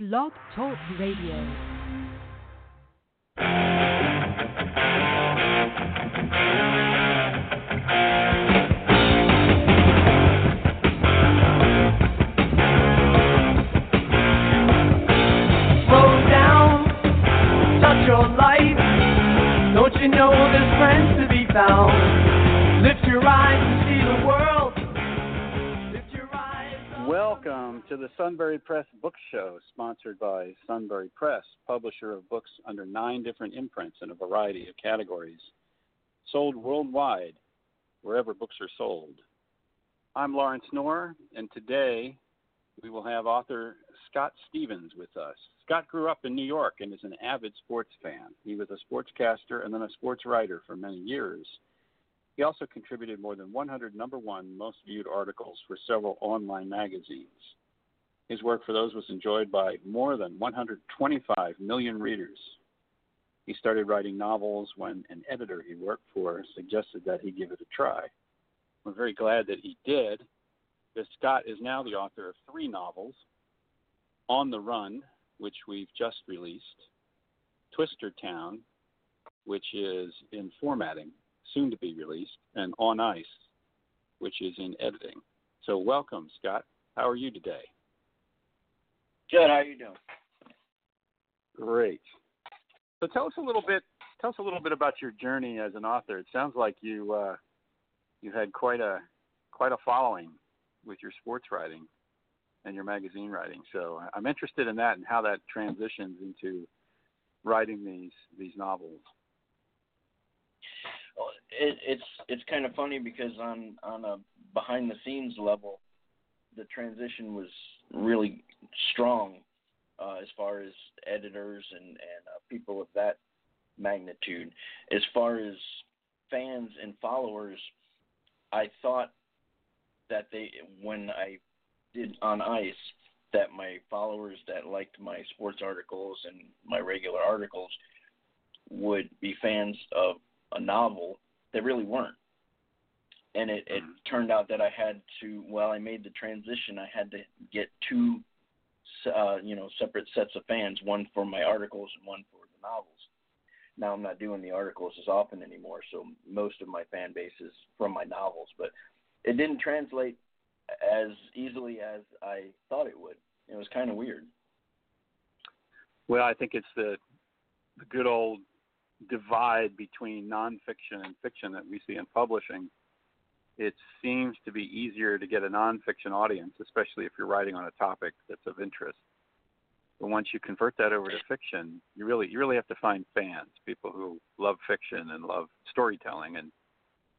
Blog Talk Radio. Welcome to the Sunbury Press Book Show, sponsored by Sunbury Press, publisher of books under 9 different imprints in a variety of categories, sold worldwide, wherever books are sold. I'm Lawrence Knorr, and today we will have author Scott Stevens with us. Scott grew up in New York and is an avid sports fan. He was a sportscaster and then a sports writer for many years. He also contributed more than 100 #1 most viewed articles for several online magazines. His work for those was enjoyed by more than 125 million readers. He started writing novels when an editor he worked for suggested that he give it a try. We're very glad that he did. Scott is now the author of 3 novels, On the Run, which we've just released, Twister Town, which is in formatting, soon to be released, and On Ice, which is in editing. So welcome, Scott. How are you today? Good. How are you doing? Great. So tell us a little bit about your journey as an author. It sounds like you had quite a following with your sports writing and your magazine writing. So I'm interested in that and how that transitions into writing these novels. Well, it's kind of funny because on a behind the scenes level, the transition was really strong as far as editors and people of that magnitude. As far as fans and followers, I thought that when I did On Ice, that my followers that liked my sports articles and my regular articles would be fans of a novel. They really weren't. And it turned out that I had to, while I made the transition, I had to get 2, separate sets of fans, one for my articles and one for the novels. Now I'm not doing the articles as often anymore, so most of my fan base is from my novels, but it didn't translate as easily as I thought it would. It was kind of weird. Well, I think it's the good old divide between nonfiction and fiction that we see in publishing. It seems to be easier to get a nonfiction audience, especially if you're writing on a topic that's of interest. But once you convert that over to fiction, you really have to find fans, people who love fiction and love storytelling. And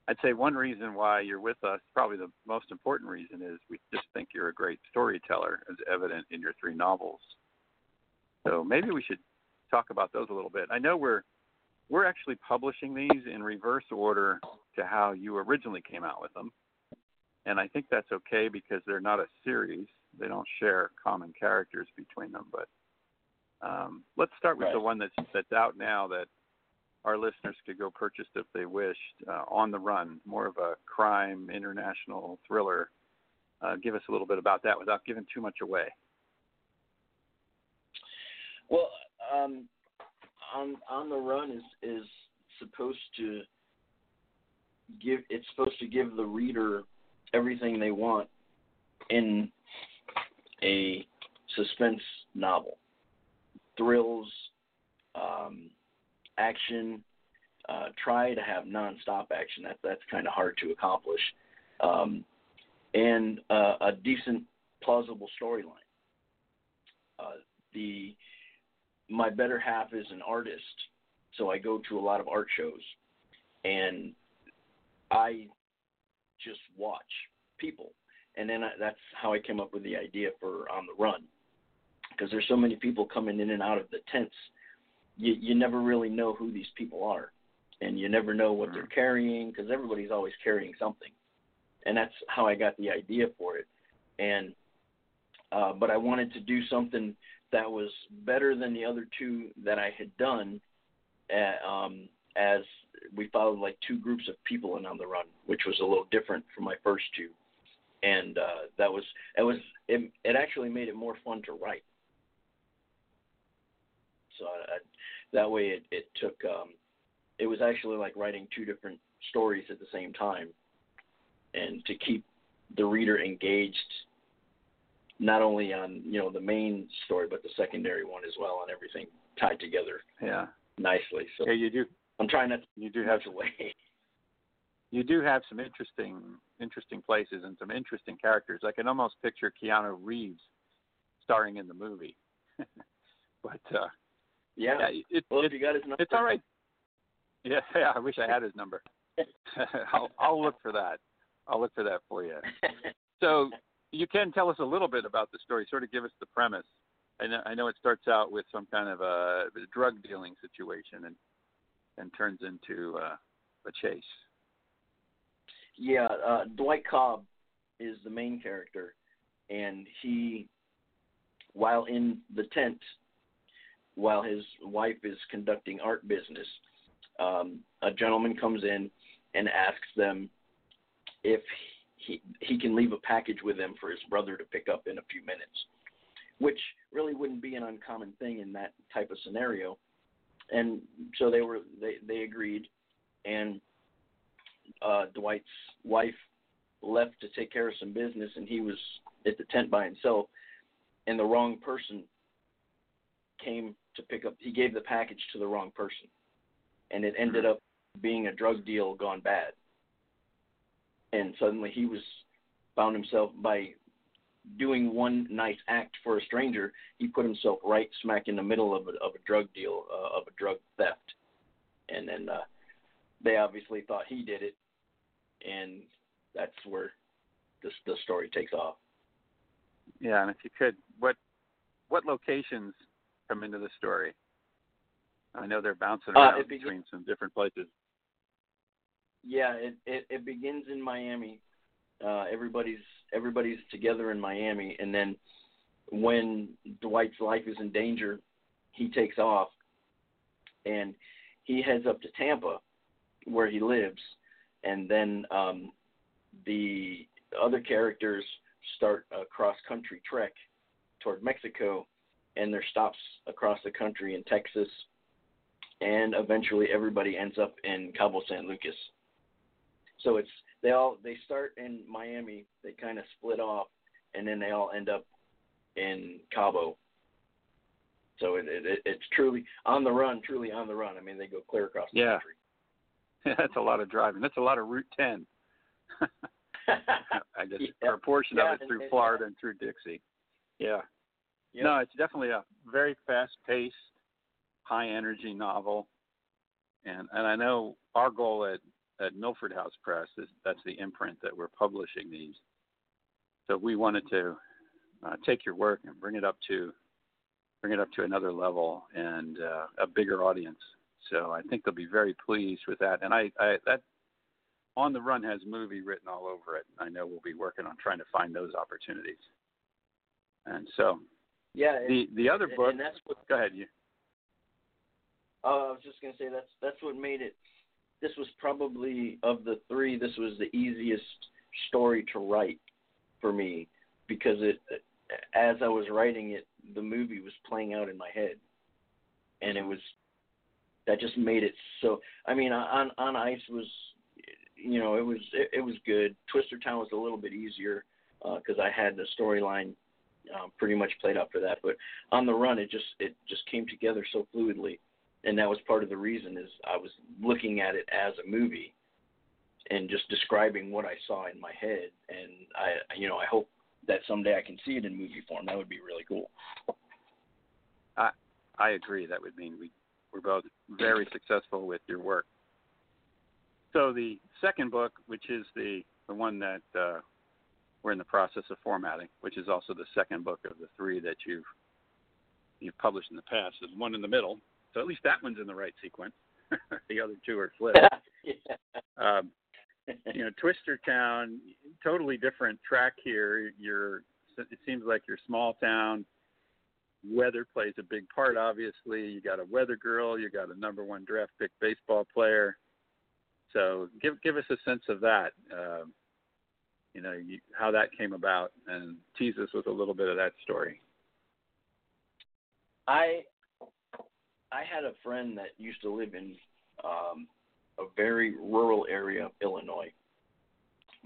I'd say one reason why you're with us, probably the most important reason, is we just think you're a great storyteller, as evident in your 3 novels. So maybe we should talk about those a little bit. I know we're actually publishing these in reverse order to how you originally came out with them. And I think that's okay because they're not a series. They don't share common characters between them. But let's start with the one that's out now that our listeners could go purchase if they wished, On the Run, more of a crime, international thriller. Give us a little bit about that without giving too much away. Well, On the Run is supposed to give the reader everything they want in a suspense novel. Thrills, action, try to have nonstop action. That's kind of hard to accomplish, and a decent, plausible storyline. My better half is an artist, so I go to a lot of art shows, and I just watch people, and then that's how I came up with the idea for On the Run, because there's so many people coming in and out of the tents. You never really know who these people are, and you never know what they're carrying, because everybody's always carrying something. And that's how I got the idea for it. And but I wanted to do something that was better than the other 2 that I had done, as we followed 2 groups of people in On the Run, which was a little different from my first 2. And that was it actually made it more fun to write. So that way it took it was actually like writing two different stories at the same time, and to keep the reader engaged not only on, you know, the main story, but the secondary one as well, and everything tied together nicely. So yeah, you do. I'm trying not to. You do have away. You do have some interesting places and some interesting characters. I can almost picture Keanu Reeves starring in the movie. But if you got his number, it's all right. Yeah, I wish I had his number. I'll look for that. I'll look for that for you. So you can tell us a little bit about the story. Sort of give us the premise. I know it starts out with some kind of a drug dealing situation and turns into a chase. Yeah, Dwight Cobb is the main character, and he, while in the tent, while his wife is conducting art business, a gentleman comes in and asks them if he can leave a package with him for his brother to pick up in a few minutes, which really wouldn't be an uncommon thing in that type of scenario. And so they agreed, and Dwight's wife left to take care of some business, and he was at the tent by himself, and the wrong person came to pick up. He gave the package to the wrong person, and it ended up being a drug deal gone bad. And suddenly he found himself, by doing one nice act for a stranger, he put himself right smack in the middle of a drug deal, of a drug theft. And then they obviously thought he did it, and that's where the story takes off. Yeah, and if you could, what locations come into the story? I know they're bouncing around between some different places. Yeah, it begins in Miami. Everybody's together in Miami, and then when Dwight's life is in danger, he takes off, and he heads up to Tampa, where he lives, and then the other characters start a cross-country trek toward Mexico, and there stops across the country in Texas, and eventually everybody ends up in Cabo San Lucas. So they start in Miami, they kind of split off, and then they all end up in Cabo. So it's truly on the run, I mean, they go clear across the country. Yeah, that's a lot of driving. That's a lot of Route 10. I guess for a portion of it through Florida and through Dixie. Yeah. Yep. No, it's definitely a very fast-paced, high-energy novel. And I know our goal at Milford House Press, that's the imprint that we're publishing these. So we wanted to take your work and bring it up to another level and a bigger audience. So I think they'll be very pleased with that. And that On the Run has movie written all over it. I know we'll be working on trying to find those opportunities. And so, the other book. And that's what, go ahead, you. I was just going to say that's what made it. This was probably, of the three, this was the easiest story to write for me, because as I was writing it, the movie was playing out in my head, and it was. That just made it so. I mean, on Ice was, you know, it was good. Twister Town was a little bit easier because I had the storyline pretty much played out for that. But On the Run, it just came together so fluidly, and that was part of the reason is I was looking at it as a movie, and just describing what I saw in my head. And I hope that someday I can see it in movie form. That would be really cool. I agree. That would mean We're both very successful with your work. So the second book, which is the one that we're in the process of formatting, which is also the second book of the three that you've published in the past, there's one in the middle. So at least that one's in the right sequence. The other two are flipped. Twister Town, totally different track here. It seems like you're small town. Weather plays a big part, obviously. You got a weather girl. You got a number one draft pick baseball player. So give us a sense of that. How that came about, and tease us with a little bit of that story. I I had a friend that used to live in a very rural area of Illinois,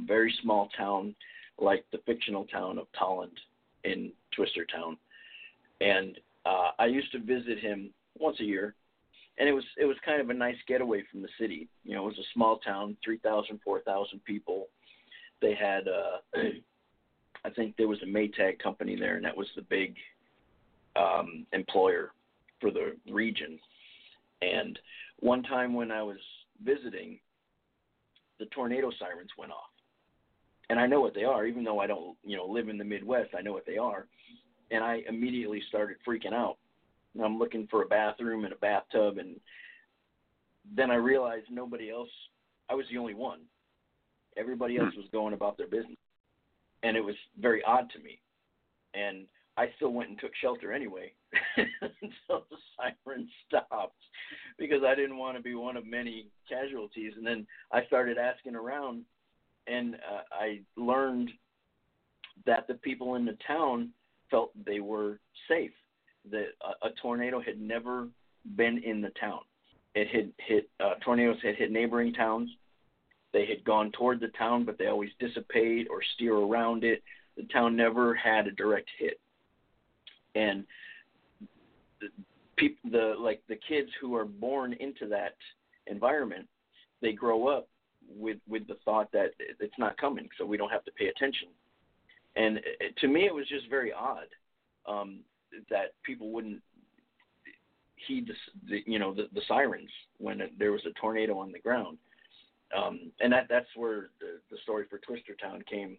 very small town, like the fictional town of Tolland in Twister Town. And I used to visit him once a year, and it was kind of a nice getaway from the city. You know, it was a small town, 3,000, 4,000 people. They had, I think there was a Maytag company there, and that was the big employer for the region. And one time when I was visiting, the tornado sirens went off. And I know what they are, even though I don't, live in the Midwest, I know what they are. And I immediately started freaking out. And I'm looking for a bathroom and a bathtub, and then I realized nobody else, I was the only one. Everybody else was going about their business. And it was very odd to me. And I still went and took shelter anyway until the siren stopped, because I didn't want to be one of many casualties. And then I started asking around, and I learned that the people in the town felt they were safe, that a tornado had never been in the town. It had hit tornadoes had hit neighboring towns. They had gone toward the town, but they always dissipate or steer around it. The town never had a direct hit. And the kids who are born into that environment, they grow up with the thought that it's not coming, so we don't have to pay attention. And to me, it was just very odd that people wouldn't heed the sirens when there was a tornado on the ground. And that's where the story for Twister Town came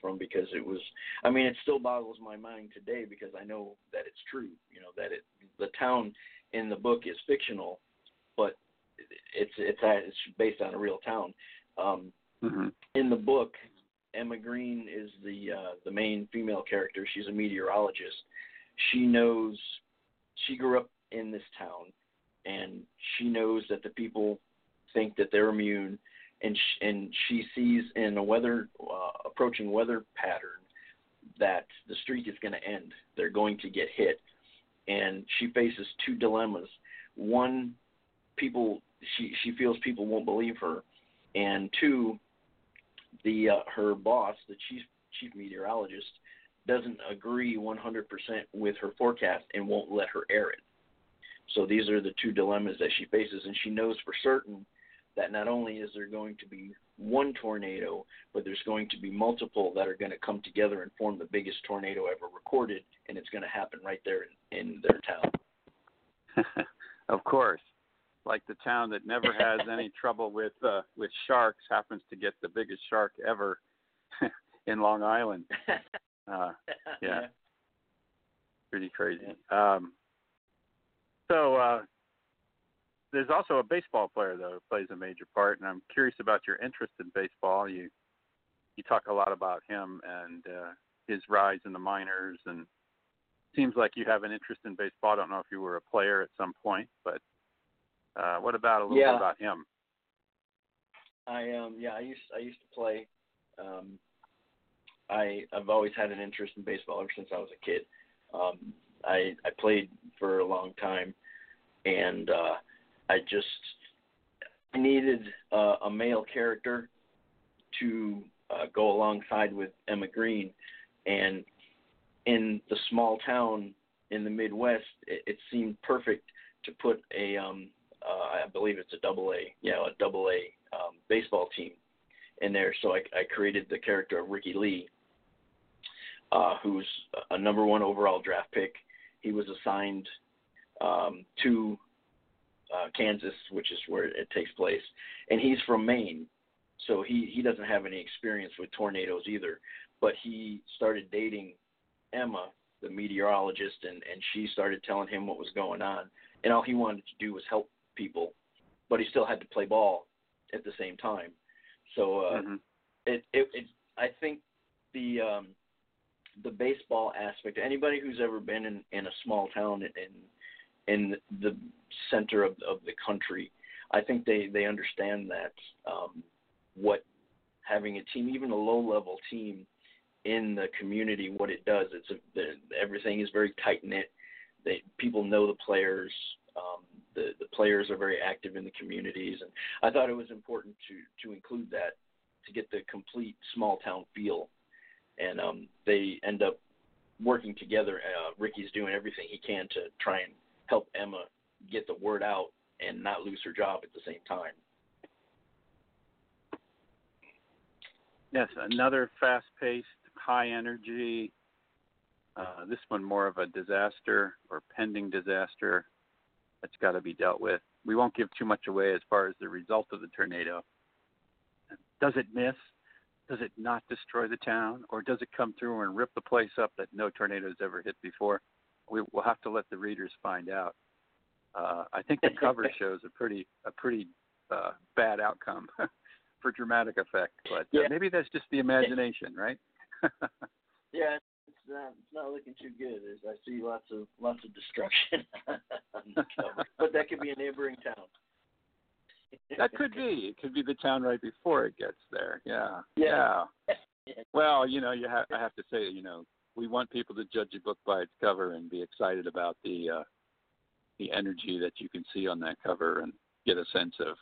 from, because it was, I mean, it still boggles my mind today, because I know that it's true, that the town in the book is fictional, but it's based on a real town. In the book, Emma Green is the main female character. She's a meteorologist. She grew up in this town, and she knows that the people think that they're immune, and she sees in a approaching weather pattern that the streak is going to end. They're going to get hit, and she faces two dilemmas. One, she feels people won't believe her, and two, her boss, the chief meteorologist, doesn't agree 100% with her forecast and won't let her air it. So these are the two dilemmas that she faces, and she knows for certain that not only is there going to be one tornado, but there's going to be multiple that are going to come together and form the biggest tornado ever recorded, and it's going to happen right there in their town. Of course. Like the town that never has any trouble with sharks happens to get the biggest shark ever in Long Island. Yeah. Pretty crazy. Yeah. So there's also a baseball player, though, who plays a major part, and I'm curious about your interest in baseball. You talk a lot about him and his rise in the minors, and seems like you have an interest in baseball. I don't know if you were a player at some point, but what about a little bit about him? I used to play. I've always had an interest in baseball ever since I was a kid. I played for a long time, and I needed a male character to go alongside with Emma Green. And in the small town in the Midwest, it seemed perfect to put a I believe it's a double A baseball team in there. So I created the character of Ricky Lee, who's a number 1 overall draft pick. He was assigned to Kansas, which is where it takes place. And he's from Maine, so he doesn't have any experience with tornadoes either. But he started dating Emma, the meteorologist, and she started telling him what was going on. And all he wanted to do was help people, but he still had to play ball at the same time. So I think the baseball aspect, anybody who's ever been in a small town in the center of the country, I think they understand that what having a team, even a low-level team in the community, what it does, everything is very tight-knit. People know the players. The players are very active in the communities, and I thought it was important to include that to get the complete small town feel. And they end up working together. Ricky's doing everything he can to try and help Emma get the word out and not lose her job at the same time. Yes, another fast-paced, high-energy, this one more of a disaster or pending disaster that's got to be dealt with. We won't give too much away as far as the result of the tornado. Does it miss? Does it not destroy the town? Or does it come through and rip the place up that no tornado's ever hit before? We will have to let the readers find out. I think the cover shows a pretty bad outcome for dramatic effect, but maybe that's just the imagination, right? Yeah, it's not looking too good. I see lots of destruction on the cover, but that could be a neighboring town. That could be. It could be the town right before it gets there. Yeah. Well, I have to say, we want people to judge a book by its cover and be excited about the energy that you can see on that cover and get a sense of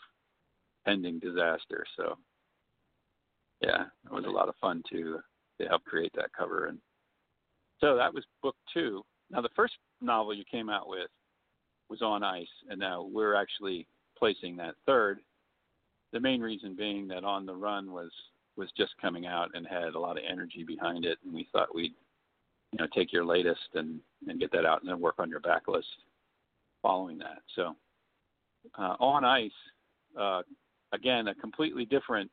pending disaster. So, yeah, it was a lot of fun to help create that cover. And so that was book 2. Now, the first novel you came out with was On Ice, and now we're actually placing that third. The main reason being that On the Run was just coming out and had a lot of energy behind it, and we thought we'd take your latest and get that out and then work on your backlist following that. So On Ice, again, a completely different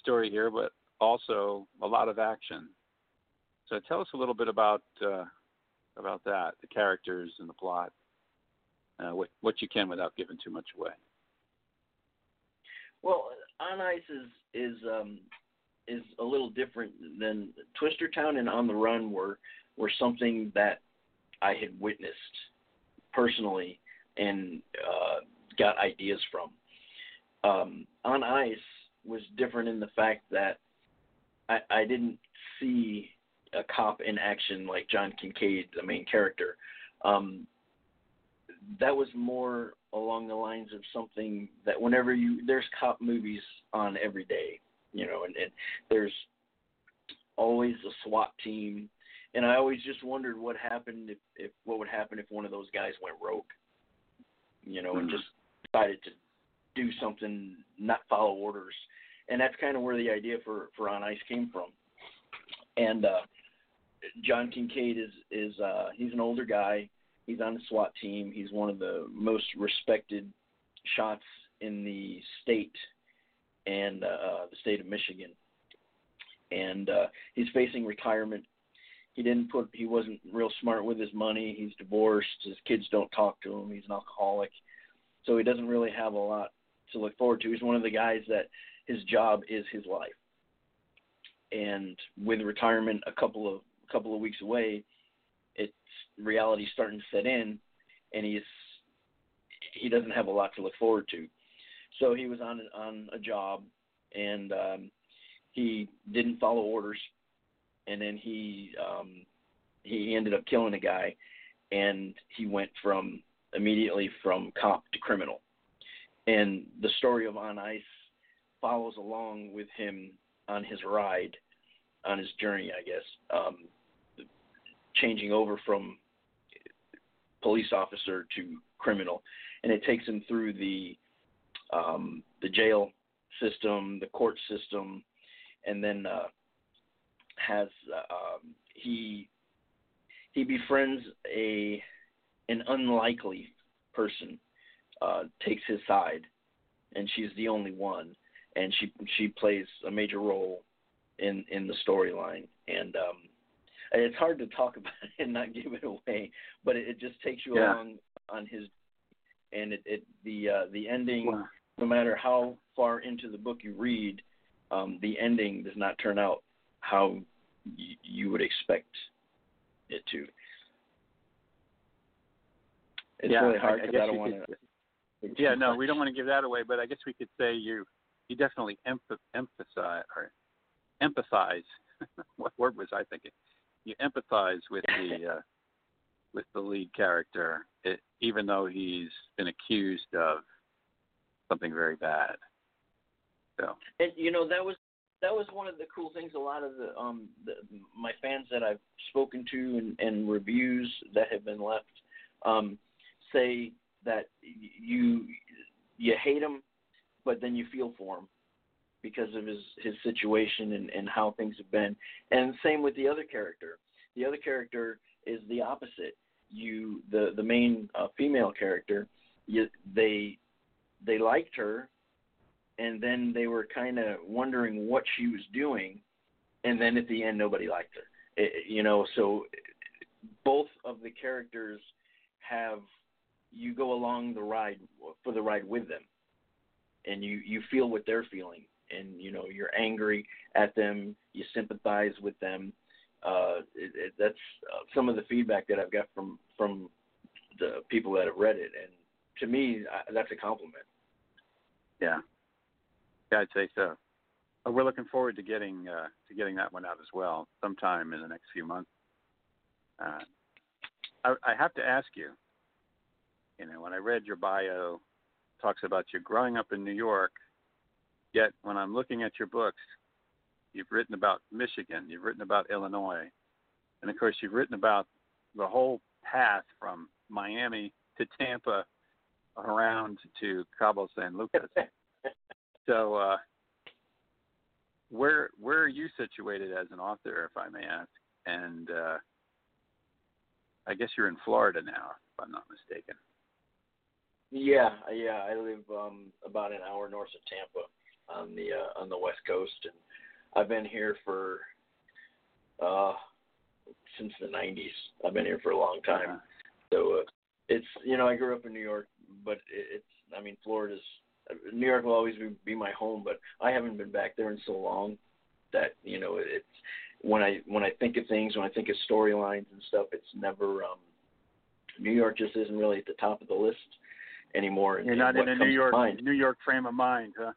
story here, but also a lot of action. So tell us a little bit about that, the characters and the plot, what you can without giving too much away. Well, On Ice is a little different than Twister Town, and On the Run were something that I had witnessed personally and got ideas from. On Ice was different in the fact that I didn't see a cop in action like John Kincaid, the main character. That was more along the lines of something that whenever there's cop movies on every day, and there's always a SWAT team. And I always just wondered what would happen if one of those guys went rogue, and just decided to do something, not follow orders. And that's kind of where the idea for On Ice came from. And John Kincaid is he's an older guy. He's on the SWAT team. He's one of the most respected shots in the state and the state of Michigan. And he's facing retirement. He wasn't real smart with his money. He's divorced. His kids don't talk to him. He's an alcoholic. So he doesn't really have a lot to look forward to. He's one of the guys that his job is his life. And with retirement a couple of weeks away, it's reality starting to set in, and he doesn't have a lot to look forward to. So he was on a job, and he didn't follow orders, and then he ended up killing a guy, and he went immediately from cop to criminal. And the story of On Ice follows along with him on his ride, on his journey, I guess, changing over from police officer to criminal. And it takes him through the jail system, the court system, and then he befriends an unlikely person, takes his side, and she's the only one, and she plays a major role in the storyline. And it's hard to talk about it and not give it away, but it just takes you along on his, and the ending, no matter how far into the book you read, the ending does not turn out how you would expect it to. It's really hard because I don't want to. Yeah, no, we don't want to give that away, but I guess we could say you definitely empathize. What word was I thinking? You empathize with the lead character even though he's been accused of something very bad. So. And, you know, that was one of the cool things. A lot of my fans that I've spoken to and reviews that have been left say that you hate him, but then you feel for him because of his situation and how things have been. And same with the other character. The other character is the opposite. The main female character, they liked her, and then they were kind of wondering what she was doing, and then at the end nobody liked her. So both of the characters you go along the ride for the ride with them, and you feel what they're feeling, and you're angry at them, you sympathize with them. That's some of the feedback that I've got from the people that have read it, and to me, that's a compliment. Yeah, I'd say so. We're looking forward to getting that one out as well sometime in the next few months. I have to ask you. When I read your bio, it talks about you growing up in New York. Yet when I'm looking at your books, you've written about Michigan, you've written about Illinois, and of course you've written about the whole path from Miami to Tampa around to Cabo San Lucas. So where are you situated as an author, if I may ask? And I guess you're in Florida now, if I'm not mistaken. Yeah, I live about an hour north of Tampa on the West Coast, and I've been here for since the 90s. I've been here for a long time. So it's, I grew up in New York, but Florida's, New York will always be my home, but I haven't been back there in so long that, it's when I think of things, when I think of storylines and stuff, it's never, New York just isn't really at the top of the list anymore. You're not in a New York frame of mind, huh?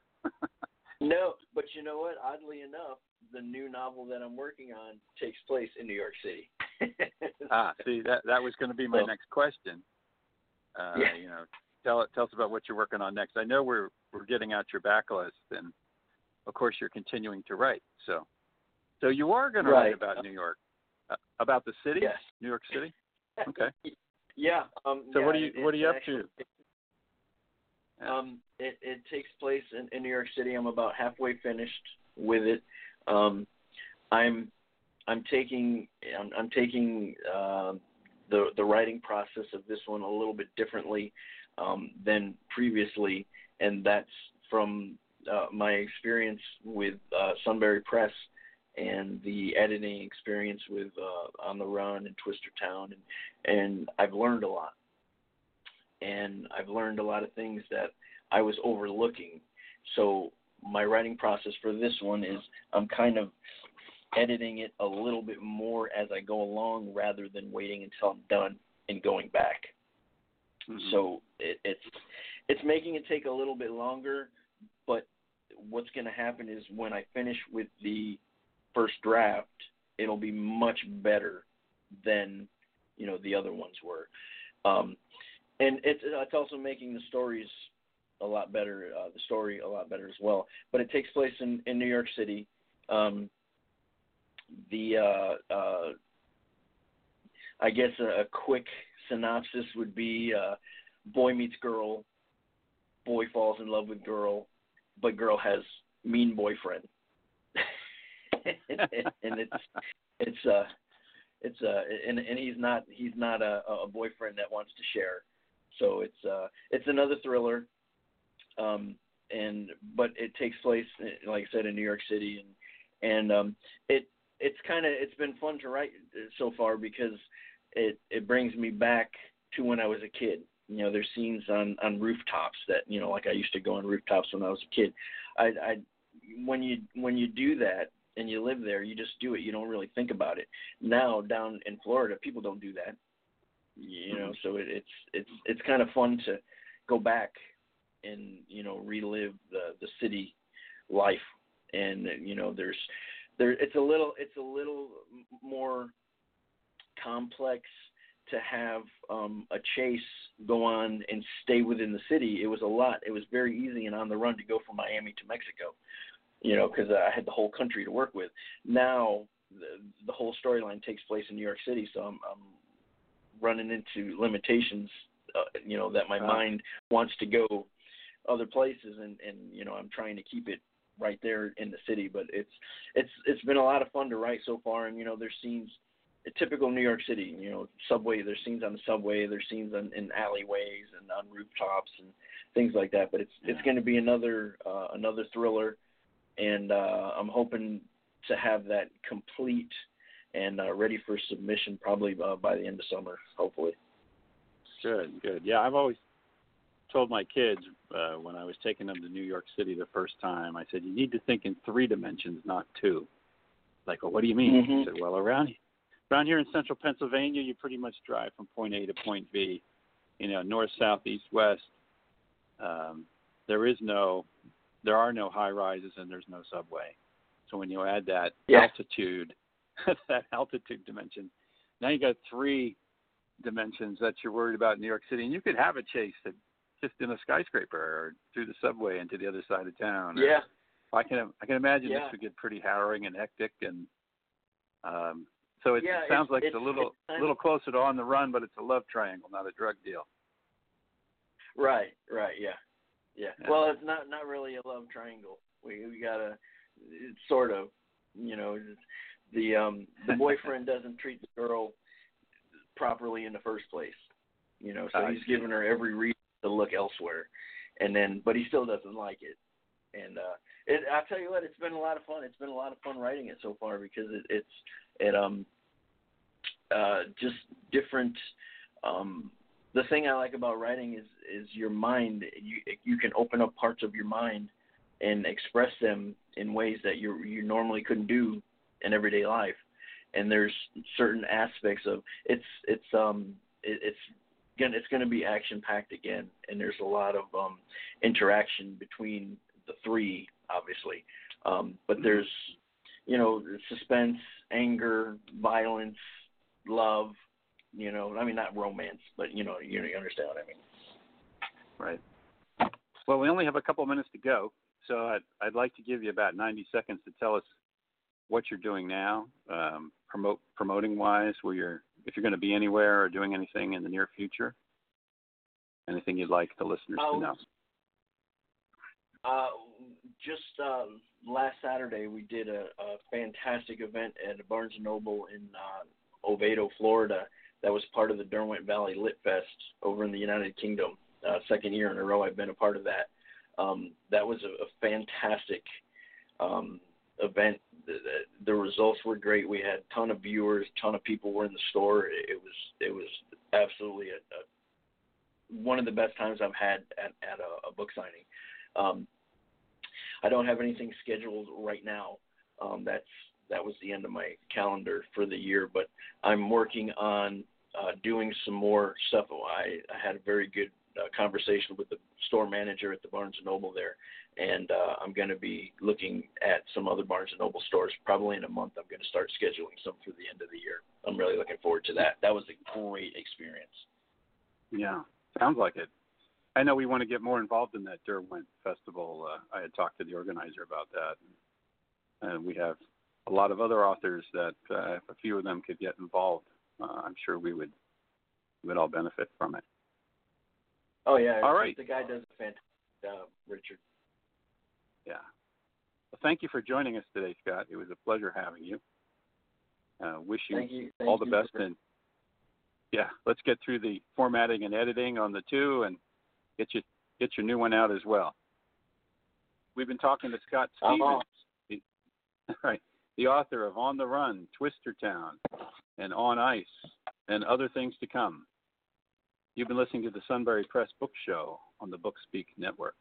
No, but you know what? Oddly enough, the new novel that I'm working on takes place in New York City. See, that was going to be my next question. Yeah. Tell us about what you're working on next. I know we're getting out your backlist, and of course you're continuing to write. So you are going to write about New York, about the city, yes. New York City. Okay. Yeah. What are you up to? It takes place in New York City. I'm about halfway finished with it. I'm taking the writing process of this one a little bit differently than previously, and that's from my experience with Sunbury Press and the editing experience with On the Run and Twister Town, and I've learned a lot. And I've learned a lot of things that I was overlooking. So my writing process for this one is I'm kind of editing it a little bit more as I go along rather than waiting until I'm done and going back. Mm-hmm. So it's making it take a little bit longer, but what's going to happen is when I finish with the first draft, it'll be much better than, the other ones were. And it's also making the story a lot better as well. But it takes place in New York City. I guess a quick synopsis would be boy meets girl, boy falls in love with girl, but girl has mean boyfriend. and it's he's not a boyfriend that wants to share. So it's another thriller, but it takes place, like I said, in New York City, and it's been fun to write so far because it brings me back to when I was a kid. There's scenes on rooftops that like I used to go on rooftops when I was a kid. When you do that and you live there, you just do it. You don't really think about it. Now down in Florida, people don't do that. So it's kind of fun to go back and relive the city life, and it's a little more complex to have a chase go on and stay within the city. It was a lot. It was very easy and on the run to go from Miami to Mexico, you know, because I had the whole country to work with. Now the whole storyline takes place in New York City, so I'm running into limitations, you know, that my mind wants to go other places, and you know, I'm trying to keep it right there in the city. But it's been a lot of fun to write so far, and you know, there's scenes. Typical New York City, you know, subway, there's scenes on the subway, there's scenes in alleyways and on rooftops and things like that. But it's going to be another thriller, and I'm hoping to have that complete and ready for submission probably by the end of summer, hopefully. Good. Yeah, I've always told my kids when I was taking them to New York City the first time, I said, you need to think in three dimensions, not two. Like, well, what do you mean? Mm-hmm. I said, well, Around here in central Pennsylvania, you pretty much drive from point A to point B, you know, north, south, east, west. There are no high rises and there's no subway. So when you add that altitude, that altitude dimension, now you got three dimensions that you're worried about in New York City. And you could have a chase that just in a skyscraper or through the subway and to the other side of town. Yeah. I can imagine this would get pretty harrowing and hectic and, so it sounds like it's a little closer to On the Run, but it's a love triangle, not a drug deal. Right, yeah. Well, it's not really a love triangle. We got a sort of, you know, the boyfriend doesn't treat the girl properly in the first place, you know, so he's giving her every reason to look elsewhere, but he still doesn't like it. And I'll tell you what, it's been a lot of fun. It's been a lot of fun writing it so far because it's just different. The thing I like about writing is your mind. You can open up parts of your mind and express them in ways that you normally couldn't do in everyday life. And there's certain aspects of it's gonna be action packed again. And there's a lot of interaction between the three, obviously, but there's, you know, suspense, anger, violence, love, you know, I mean, not romance, but, you understand what I mean. Right. Well, we only have a couple minutes to go, so I'd like to give you about 90 seconds to tell us what you're doing now, promoting-wise, if you're going to be anywhere or doing anything in the near future, anything you'd like the listeners to know. Just last Saturday, we did a fantastic event at Barnes & Noble in Oviedo, Florida. That was part of the Derwent Valley Lit Fest over in the United Kingdom. Second year in a row, I've been a part of that. That was a fantastic event. The results were great. We had a ton of viewers, a ton of people were in the store. It was absolutely one of the best times I've had at a book signing. I don't have anything scheduled right now. That was the end of my calendar for the year, but I'm working on doing some more stuff. I had a very good conversation with the store manager at the Barnes & Noble there, and I'm going to be looking at some other Barnes & Noble stores. Probably in a month I'm going to start scheduling some for the end of the year. I'm really looking forward to that. That was a great experience. Yeah, sounds like it. I know we want to get more involved in that Derwent Festival. I had talked to the organizer about that. And we have a lot of other authors that if a few of them could get involved, I'm sure we would all benefit from it. Oh, yeah. All right. The guy does a fantastic job, Richard. Yeah. Well, thank you for joining us today, Scott. It was a pleasure having you. Wish you, all the best. And yeah, let's get through the formatting and editing on the two and get your new one out as well. We've been talking to Scott Stevens, the author of On the Run, Twister Town, and On Ice, and other things to come. You've been listening to the Sunbury Press Book Show on the BookSpeak Network.